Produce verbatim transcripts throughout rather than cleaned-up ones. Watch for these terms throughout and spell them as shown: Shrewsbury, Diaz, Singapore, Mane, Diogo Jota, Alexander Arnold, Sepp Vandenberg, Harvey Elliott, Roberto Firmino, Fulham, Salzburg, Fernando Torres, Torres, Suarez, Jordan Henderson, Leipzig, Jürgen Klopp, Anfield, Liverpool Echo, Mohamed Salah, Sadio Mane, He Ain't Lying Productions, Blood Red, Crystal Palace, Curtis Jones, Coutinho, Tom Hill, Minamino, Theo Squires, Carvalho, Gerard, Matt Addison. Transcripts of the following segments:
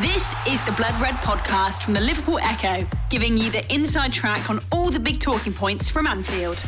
This is the Blood Red podcast from the Liverpool Echo, giving you the inside track on all the big talking points from Anfield.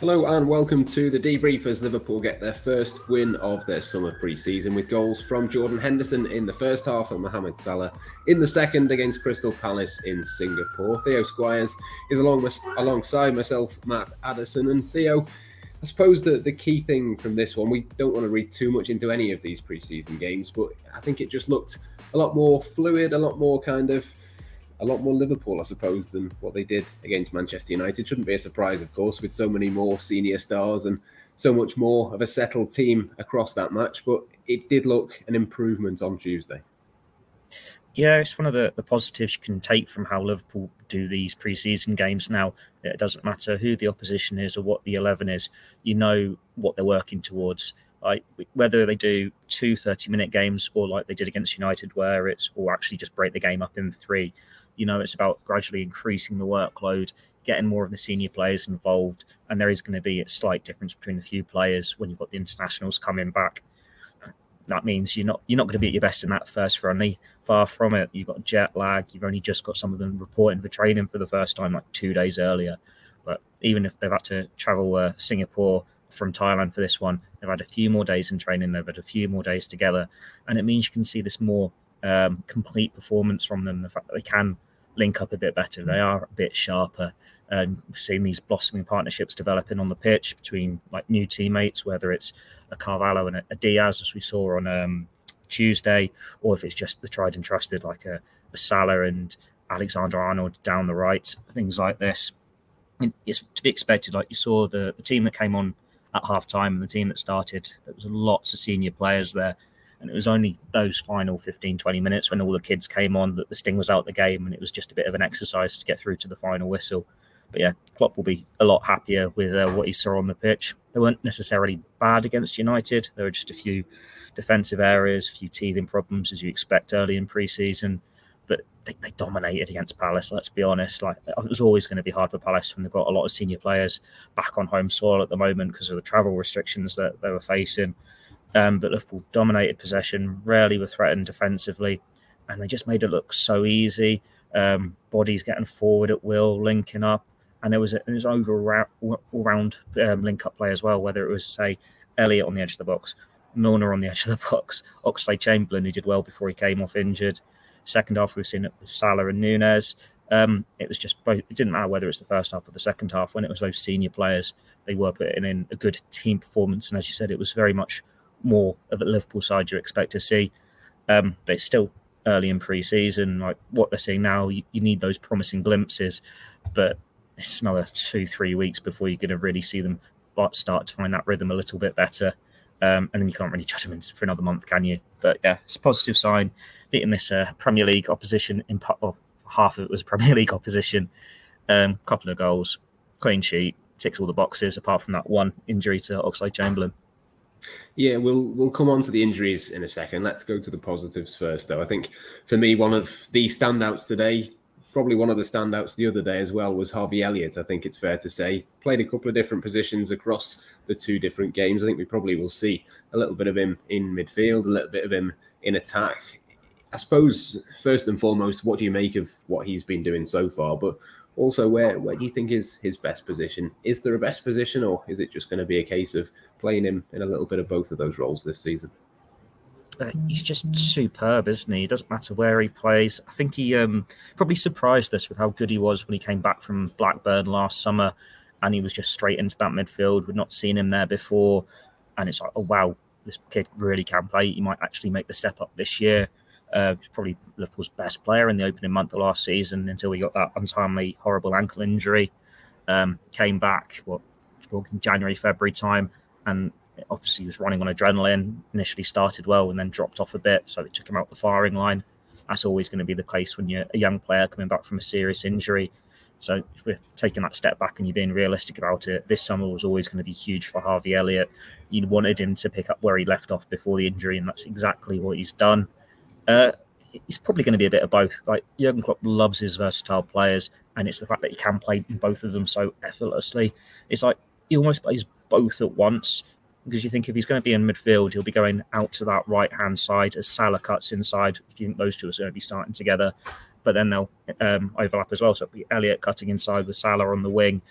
Hello and welcome to the debrief as Liverpool get their first win of their summer pre-season with goals from Jordan Henderson in the first half and Mohamed Salah in the second against Crystal Palace in Singapore. Theo Squires is along with, alongside myself, Matt Addison, and Theo, I suppose the, the key thing from this one, we don't want to read too much into any of these preseason games, but I think it just looked a lot more fluid, a lot more kind of, a lot more Liverpool, I suppose, than what they did against Manchester United. Shouldn't be a surprise, of course, with so many more senior stars and so much more of a settled team across that match, but it did look an improvement on Tuesday. Yeah, it's one of the, the positives you can take from how Liverpool do these pre-season games now. It doesn't matter who the opposition is or what the eleven is. You know what they're working towards. Like, whether they do two thirty-minute games or like they did against United where it's or actually just break the game up in three, you know, it's about gradually increasing the workload, getting more of the senior players involved. And there is going to be a slight difference between a few players when you've got the internationals coming back. That means you're not you're not going to be at your best in that first run. Far from it. You've got jet lag. You've only just got some of them reporting for training for the first time like two days earlier. But even if they've had to travel uh, Singapore from Thailand for this one, they've had a few more days in training. They've had a few more days together. And it means you can see this more um, complete performance from them. The fact that they can link up a bit better. They are a bit sharper. And we've seen these blossoming partnerships developing on the pitch between like new teammates, whether it's a Carvalho and a Diaz, as we saw on um, Tuesday, or if it's just the tried and trusted, like a, a Salah and Alexander Arnold down the right, things like this. And it's to be expected. Like you saw the, the team that came on at half-time and the team that started, there was lots of senior players there. And it was only those final fifteen, twenty minutes when all the kids came on that the sting was out of the game, and it was just a bit of an exercise to get through to the final whistle. But yeah, Klopp will be a lot happier with uh, what he saw on the pitch. They weren't necessarily bad against United. There were just a few defensive areas, a few teething problems, as you expect early in pre-season. But they, they dominated against Palace, let's be honest. Like, it was always going to be hard for Palace when they've got a lot of senior players back on home soil at the moment because of the travel restrictions that they were facing. Um, but Liverpool dominated possession, rarely were threatened defensively, and they just made it look so easy. Um, bodies getting forward at will, linking up. And there was, a, there was an all-round um, link-up play as well, whether it was, say, Elliott on the edge of the box, Milner on the edge of the box, Oxlade-Chamberlain, who did well before he came off injured. Second half, we've seen it with Salah and Núñez. Um, it was just both. It didn't matter whether it's the first half or the second half. When it was those senior players, they were putting in a good team performance. And as you said, it was very much more of the Liverpool side you expect to see. Um, but it's still early in pre-season. Like what they're seeing now, you, you need those promising glimpses. But it's another two, three weeks before you're going to really see them start to find that rhythm a little bit better. Um, and then you can't really judge them for another month, can you? But yeah, it's a positive sign. Beating this uh, Premier League opposition, in well, half of it was Premier League opposition, um, couple of goals, clean sheet, ticks all the boxes, apart from that one injury to Oxlade-Chamberlain. Yeah, we'll we'll come on to the injuries in a second. Let's go to the positives first, though. I think, for me, one of the standouts today, probably one of the standouts the other day as well, was Harvey Elliott, I think it's fair to say. Played a couple of different positions across the two different games. I think we probably will see a little bit of him in midfield, a little bit of him in attack. I suppose, first and foremost, what do you make of what he's been doing so far? But also, where, where do you think is his best position? Is there a best position, or is it just going to be a case of playing him in a little bit of both of those roles this season? Uh, he's just superb, isn't he? It doesn't matter where he plays. I think he um, probably surprised us with how good he was when he came back from Blackburn last summer, and he was just straight into that midfield. We'd not seen him there before, and it's like, oh, wow, this kid really can play. He might actually make the step up this year. Uh, he's probably Liverpool's best player in the opening month of last season until he got that untimely, horrible ankle injury. Um, came back, what, January, February time, and obviously he was running on adrenaline, initially started well and then dropped off a bit, so they took him out the firing line. That's always going to be the case when you're a young player coming back from a serious injury. So if we're taking that step back and you're being realistic about it, this summer was always going to be huge for Harvey Elliott. You wanted him to pick up where he left off before the injury, and that's exactly what he's done. Uh, it's probably going to be a bit of both. Like, Jürgen Klopp loves his versatile players, and it's the fact that he can play both of them so effortlessly. It's like he almost plays both at once. because you think if he's going to be in midfield, he'll be going out to that right-hand side as Salah cuts inside. If you think those two are going to be starting together, but then they'll um, overlap as well. So it'll be Elliott cutting inside with Salah on the wing.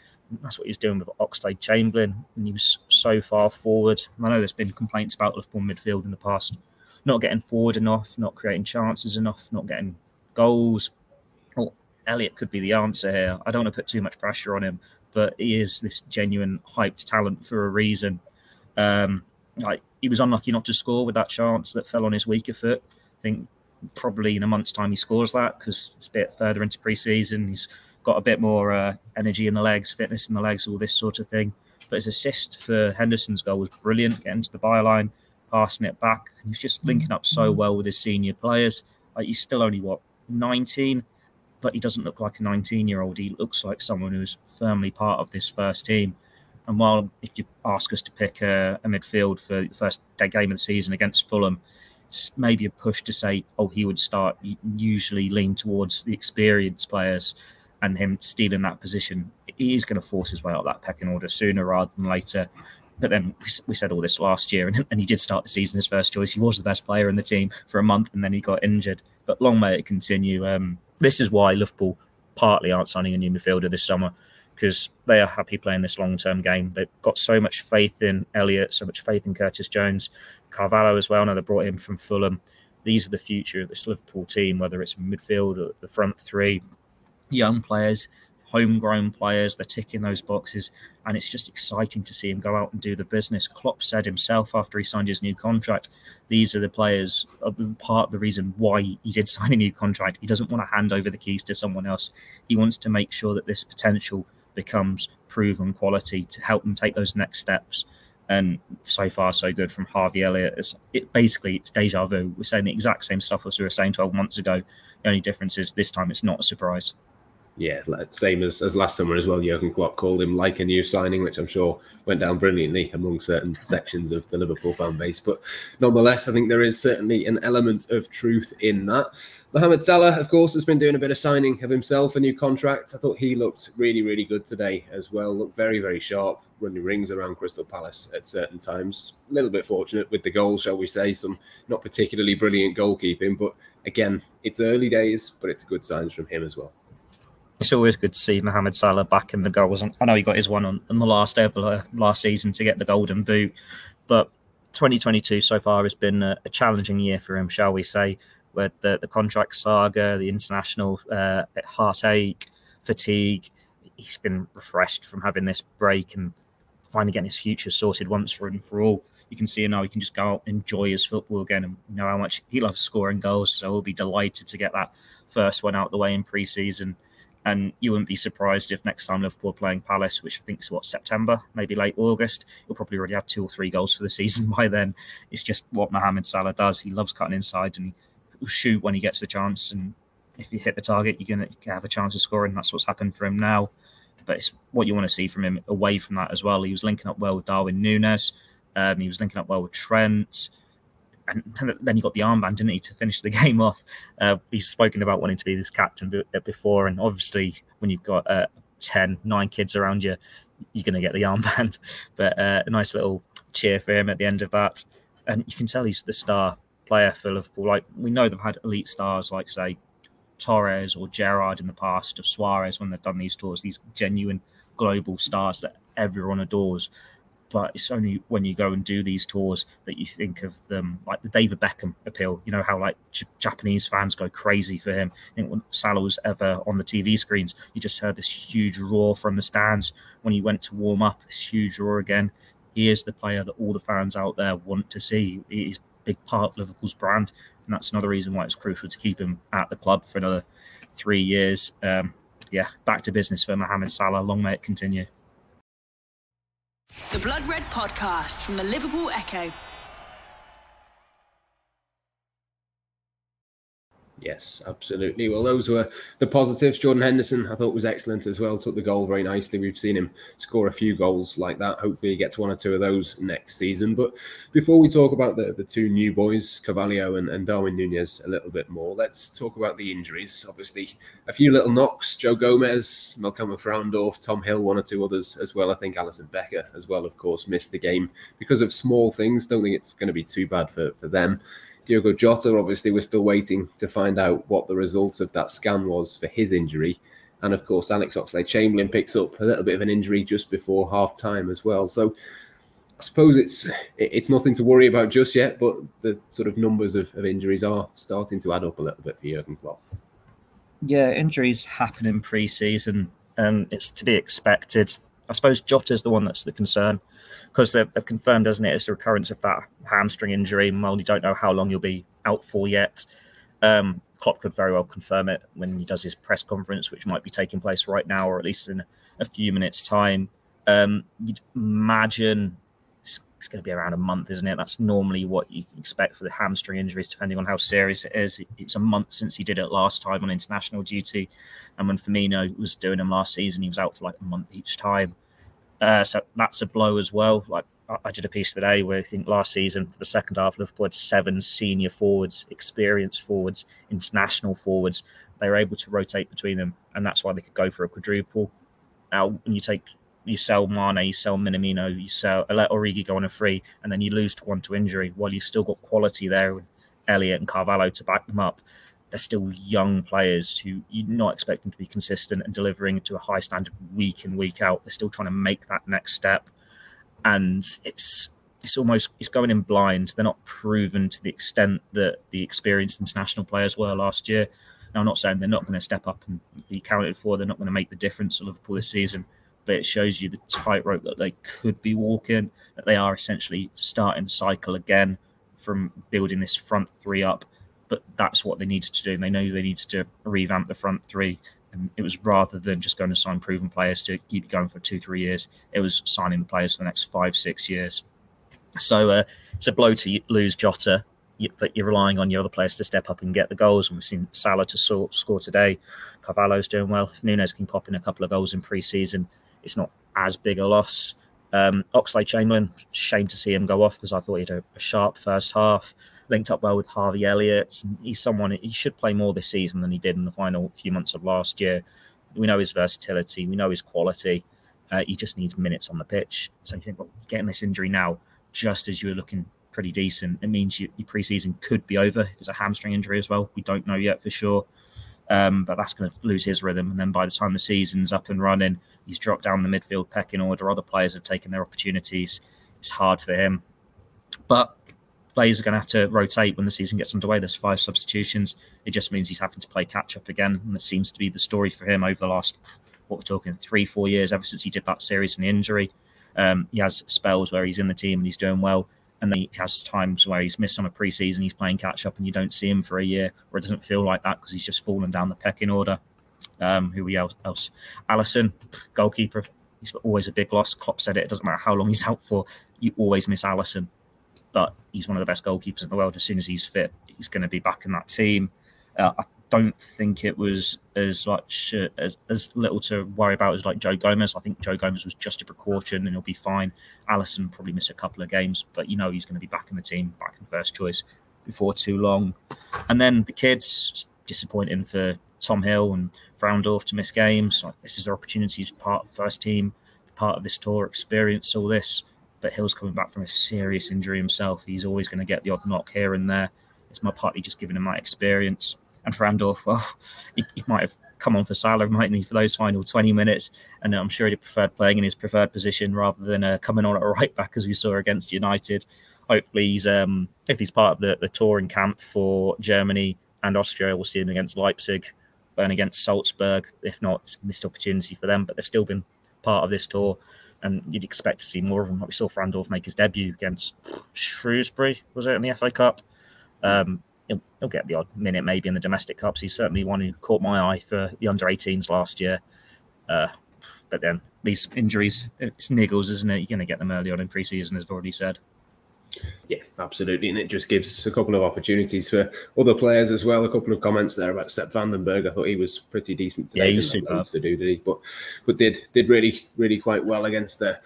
That's what he was doing with Oxlade-Chamberlain, and he was so far forward. And I know there's been complaints about Liverpool midfield in the past, not getting forward enough, not creating chances enough, not getting goals. Well, Elliott could be the answer here. I don't want to put too much pressure on him, but he is this genuine hyped talent for a reason. Um, like he was unlucky not to score with that chance that fell on his weaker foot. I think probably in a month's time he scores that because it's a bit further into pre-season. He's got a bit more uh, energy in the legs, fitness in the legs, all this sort of thing. But his assist for Henderson's goal was brilliant, getting to the byline, passing it back. He was just linking up so well with his senior players. Like he's still only, what, nineteen? But he doesn't look like a nineteen-year-old. He looks like someone who's firmly part of this first team. And while if you ask us to pick a, a midfield for the first game of the season against Fulham, it's maybe a push to say, oh, he would start. You usually lean towards the experienced players and him stealing that position. He is going to force his way up that pecking order sooner rather than later. But then we said all this last year, and, and he did start the season as first choice. He was the best player in the team for a month, and then he got injured. But long may it continue. Um, this is why Liverpool partly aren't signing a new midfielder this summer, because they are happy playing this long-term game. They've got so much faith in Elliott, so much faith in Curtis Jones, Carvalho as well. Now they brought him from Fulham. These are the future of this Liverpool team, whether it's midfield or the front three. Young players, homegrown players, they're ticking those boxes. And it's just exciting to see him go out and do the business. Klopp said himself after he signed his new contract, these are the players, part of the reason why he did sign a new contract. He doesn't want to hand over the keys to someone else. He wants to make sure that this potential becomes proven quality to help them take those next steps. And so far, so good from Harvey Elliott. It's, it basically, it's deja vu. We're saying the exact same stuff as we were saying twelve months ago. The only difference is this time it's not a surprise. Yeah, same as, as last summer as well. Jürgen Klopp called him like a new signing, which I'm sure went down brilliantly among certain sections of the Liverpool fan base. But nonetheless, I think there is certainly an element of truth in that. Mohamed Salah, of course, has been doing a bit of signing of himself, a new contract. I thought he looked really, really good today as well. Looked very, very sharp, running rings around Crystal Palace at certain times. A little bit fortunate with the goal, shall we say. Some not particularly brilliant goalkeeping. But again, it's early days, but it's good signs from him as well. It's always good to see Mohamed Salah back in the goals. I know he got his one on, on the last ever last season to get the golden boot, but twenty twenty-two so far has been a, a challenging year for him, shall we say, with the, the contract saga, the international uh, heartache, fatigue. He's been refreshed from having this break and finally getting his future sorted once for and for all. You can see him now. He can just go out and enjoy his football again, and you know how much he loves scoring goals. So he'll be delighted to get that first one out the way in pre-season. And you wouldn't be surprised if next time Liverpool are playing Palace, which I think is, what, September, maybe late August, you'll probably already have two or three goals for the season by then. It's just what Mohamed Salah does. He loves cutting inside and he'll shoot when he gets the chance. And if you hit the target, you're going to have a chance of scoring. That's what's happened for him now. But it's what you want to see from him away from that as well. He was linking up well with Darwin Núñez. Um, he was linking up well with Trent. And then he got the armband, didn't he, to finish the game off. Uh, he's spoken about wanting to be this captain before. And obviously, when you've got uh, ten, nine kids around you, you're going to get the armband. But uh, a nice little cheer for him at the end of that. And you can tell he's the star player for Liverpool. Like, we know they've had elite stars like, say, Torres or Gerard in the past, or Suarez when they've done these tours, these genuine global stars that everyone adores. But it's only when you go and do these tours that you think of them, like the David Beckham appeal. You know how like J- Japanese fans go crazy for him. I think when Salah was ever on the T V screens, you just heard this huge roar from the stands. When he went to warm up, this huge roar again. He is the player that all the fans out there want to see. He's a big part of Liverpool's brand. And that's another reason why it's crucial to keep him at the club for another three years. Um, yeah, back to business for Mohamed Salah. Long may it continue. The Blood Red Podcast from the Liverpool Echo. Yes, absolutely. Well, those were the positives. Jordan Henderson, I thought, was excellent as well. Took the goal very nicely. We've seen him score a few goals like that. Hopefully he gets one or two of those next season. But before we talk about the, the two new boys, Carvalho and, and Darwin Núñez, a little bit more, let's talk about the injuries. Obviously, a few little knocks. Joe Gomez, Malcolm Frauendorf, Tom Hill, one or two others as well. I think Alison Becker as well, of course, missed the game because of small things. Don't think it's going to be too bad for, for them. Diogo Jota, obviously, we're still waiting to find out what the result of that scan was for his injury. And, of course, Alex Oxlade-Chamberlain picks up a little bit of an injury just before half-time as well. So I suppose it's it's nothing to worry about just yet, but the sort of numbers of, of injuries are starting to add up a little bit for Jürgen Klopp. Yeah, injuries happen in pre-season, and it's to be expected. I suppose Jota's the one that's the concern, because they've, they've confirmed, hasn't it, it's the recurrence of that hamstring injury, and well, you don't know how long you'll be out for yet. Um, Klopp could very well confirm it when he does his press conference, which might be taking place right now, or at least in a few minutes' time. Um, you'd imagine it's, it's going to be around a month, isn't it? That's normally what you expect for the hamstring injuries, depending on how serious it is. It's a month since he did it last time on international duty, and when Firmino was doing them last season, he was out for like a month each time. Uh, so that's a blow as well. Like I did a piece today where I think last season for the second half, Liverpool had seven senior forwards, experienced forwards, international forwards. They were able to rotate between them, and that's why they could go for a quadruple. Now, when you take, you sell Mane, you sell Minamino, you sell, let Origi go on a free, and then you lose to one to injury. While you've still got quality there with Elliott and Carvalho to back them up, they're still young players who you're not expecting to be consistent and delivering to a high standard week in, week out. They're still trying to make that next step. And it's it's almost, it's going in blind. They're not proven to the extent that the experienced international players were last year. Now, I'm not saying they're not going to step up and be counted for. They're not going to make the difference to Liverpool this season. But it shows you the tightrope that they could be walking, that they are essentially starting the cycle again from building this front three up. But that's what they needed to do. And they know they needed to revamp the front three. And it was rather than just going to sign proven players to keep going for two, three years. It was signing the players for the next five, six years. So uh, it's a blow to lose Jota, but you're relying on your other players to step up and get the goals. And we've seen Salah to score today. Carvalho's doing well. If Núñez can pop in a couple of goals in pre-season, it's not as big a loss. Um, Oxlade-Chamberlain, shame to see him go off because I thought he had a sharp first half. Linked up well with Harvey Elliott. He's someone, he should play more this season than he did in the final few months of last year. We know his versatility. We know his quality. Uh, he just needs minutes on the pitch. So you think, well, getting this injury now, just as you're looking pretty decent, it means you, your pre-season could be over. If it's a hamstring injury as well, we don't know yet for sure. Um, but that's going to lose his rhythm. And then by the time the season's up and running, he's dropped down the midfield pecking order. Other players have taken their opportunities. It's hard for him. But players are going to have to rotate when the season gets underway. There's five substitutions. It just means he's having to play catch-up again. And it seems to be the story for him over the last, what we're talking, three, four years, ever since he did that series and the injury. Um, he has spells where he's in the team and he's doing well. And then he has times where he's missed on a pre-season, he's playing catch-up and you don't see him for a year. Or it doesn't feel like that because he's just fallen down the pecking order. Um, who else? Alison, goalkeeper. He's always a big loss. Klopp said it. It doesn't matter how long he's out for. You always miss Alison. But he's one of the best goalkeepers in the world. As soon as he's fit, he's going to be back in that team. Uh, I don't think it was as much uh, as, as little to worry about as like Joe Gomez. I think Joe Gomez was just a precaution, and he'll be fine. Alisson probably miss a couple of games, but you know he's going to be back in the team, back in first choice before too long. And then the kids, disappointing for Tom Hill and Frauendorf to miss games. Like, this is their opportunity to part of first team, part of this tour, experience all this. But Hill's coming back from a serious injury himself. He's always going to get the odd knock here and there. It's my partly just giving him that experience. And Frauendorf, well, he, he might have come on for Salah, mightn't he, for those final twenty minutes. And I'm sure he'd have preferred playing in his preferred position rather than uh, coming on at a right back, as we saw against United. Hopefully, he's um, if he's part of the, the touring camp for Germany and Austria, we'll see him against Leipzig and against Salzburg. If not, it's a missed opportunity for them. But they've still been part of this tour. And you'd expect to see more of them. Like we saw Frauendorf make his debut against Shrewsbury, was it, in the F A Cup? Um, he'll, he'll get the odd minute maybe in the domestic cups. He's certainly one who caught my eye for the under eighteens last year. Uh, but then these injuries, it's niggles, isn't it? You're going to get them early on in pre-season, as I've already said. Yeah, absolutely. And it just gives a couple of opportunities for other players as well. A couple of comments there about Sepp Vandenberg. I thought he was pretty decent today. Yeah, he's super hard to do, did he? But, but did did really, really quite well against a,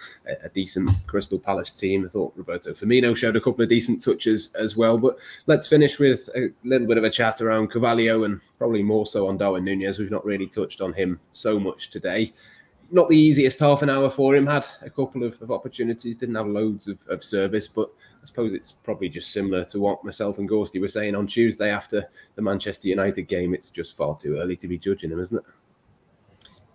a decent Crystal Palace team. I thought Roberto Firmino showed a couple of decent touches as well. But let's finish with a little bit of a chat around Carvalho and probably more so on Darwin Núñez. We've not really touched on him so much today. Not the easiest half an hour for him, had a couple of, of opportunities, didn't have loads of, of service, but I suppose it's probably just similar to what myself and Gorsty were saying on Tuesday after the Manchester United game. It's just far too early to be judging him, isn't it?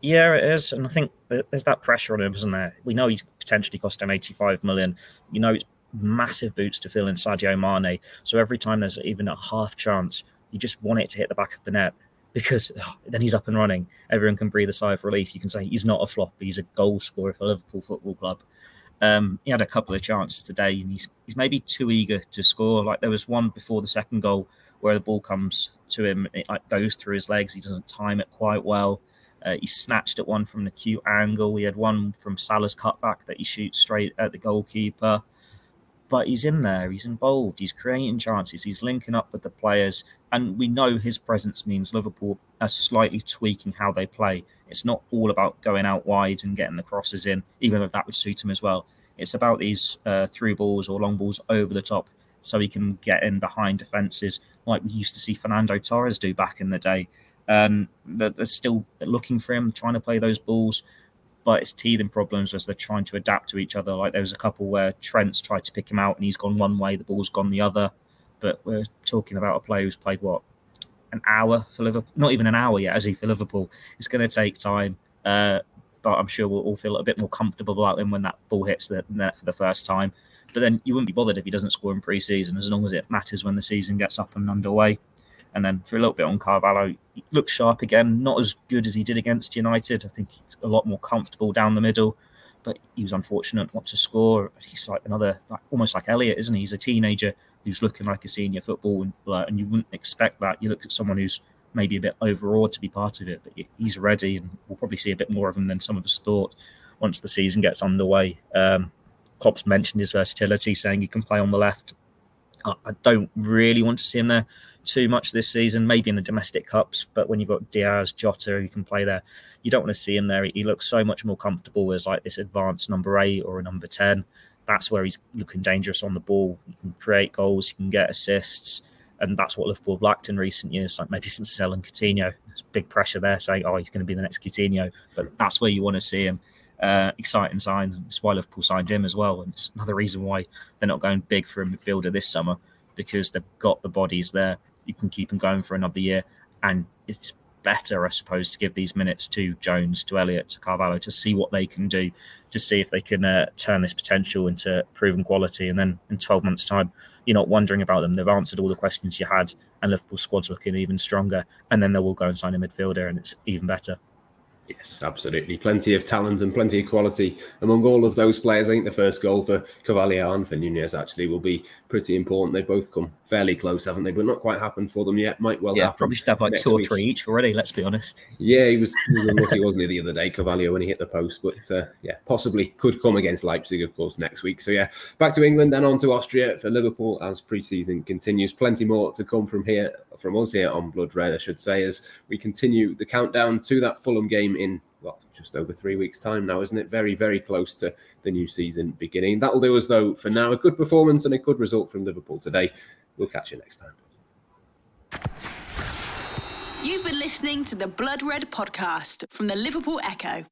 Yeah, it is. And I think there's that pressure on him, isn't there? We know he's potentially cost him eighty-five million. You know, it's massive boots to fill in Sadio Mane. So every time there's even a half chance, you just want it to hit the back of the net. Because oh, then he's up and running. Everyone can breathe a sigh of relief. You can say he's not a flop, but he's a goal scorer for Liverpool Football Club. Um, he had a couple of chances today, and he's he's maybe too eager to score. Like there was one before the second goal where the ball comes to him, it like goes through his legs. He doesn't time it quite well. Uh, he snatched at one from an acute angle. He had one from Salah's cutback that he shoots straight at the goalkeeper. But he's in there, he's involved, he's creating chances, he's linking up with the players. And we know his presence means Liverpool are slightly tweaking how they play. It's not all about going out wide and getting the crosses in, even though that would suit him as well. It's about these uh, through balls or long balls over the top so he can get in behind defences like we used to see Fernando Torres do back in the day. Um, they're still looking for him, trying to play those balls. But it's teething problems as they're trying to adapt to each other. Like there was a couple where Trent's tried to pick him out and he's gone one way, the ball's gone the other. But we're talking about a player who's played, what, an hour for Liverpool? Not even an hour yet, has he, for Liverpool? It's going to take time. Uh, but I'm sure we'll all feel a bit more comfortable about him when that ball hits the net for the first time. But then you wouldn't be bothered if he doesn't score in pre-season, as long as it matters when the season gets up and underway. And then for a little bit on Carvalho, he looked sharp again. Not as good as he did against United. I think he's a lot more comfortable down the middle. But he was unfortunate not to score. He's like another, like, almost like Elliott, isn't he? He's a teenager who's looking like a senior footballer. And, and you wouldn't expect that. You look at someone who's maybe a bit overawed to be part of it. But he's ready. And we'll probably see a bit more of him than some of us thought once the season gets underway. Um, Klopp's mentioned his versatility, saying he can play on the left. I don't really want to see him there too much this season, maybe in the domestic cups, but when you've got Diaz, Jota, who can play there, you don't want to see him there. He looks so much more comfortable as like this advanced number eight or a number ten. That's where he's looking dangerous on the ball. He can create goals, he can get assists, and that's what Liverpool have lacked in recent years, like maybe since selling Coutinho. There's big pressure there saying, oh, he's going to be the next Coutinho, but that's where you want to see him. Uh, exciting signs. That's why Liverpool signed him as well, and it's another reason why they're not going big for a midfielder this summer, because they've got the bodies there. You can keep them going for another year, and it's better, I suppose, to give these minutes to Jones, to Elliott, to Carvalho, to see what they can do, to see if they can uh, turn this potential into proven quality. And then in twelve months' time, you're not wondering about them. They've answered all the questions you had, and Liverpool squad's looking even stronger, and then they will go and sign a midfielder, and it's even better. Yes, absolutely. Plenty of talent and plenty of quality among all of those players. I think the first goal for Carvalho and for Núñez actually will be pretty important. They've both come fairly close, haven't they? But not quite happened for them yet. Might well yeah, happen. Yeah, probably should have like two or week. three each already, let's be honest. Yeah, he was, he was unlucky, wasn't he, the other day, Carvalho, when he hit the post. But uh, yeah, possibly could come against Leipzig, of course, next week. So yeah, back to England and on to Austria for Liverpool as pre-season continues. Plenty more to come from here, from us here on Blood Red, I should say, as we continue the countdown to that Fulham game in, well, just over three weeks' time now, isn't it? Very, very close to the new season beginning. That'll do us, though, for now. A good performance and a good result from Liverpool today. We'll catch you next time. You've been listening to the Blood Red podcast from the Liverpool Echo.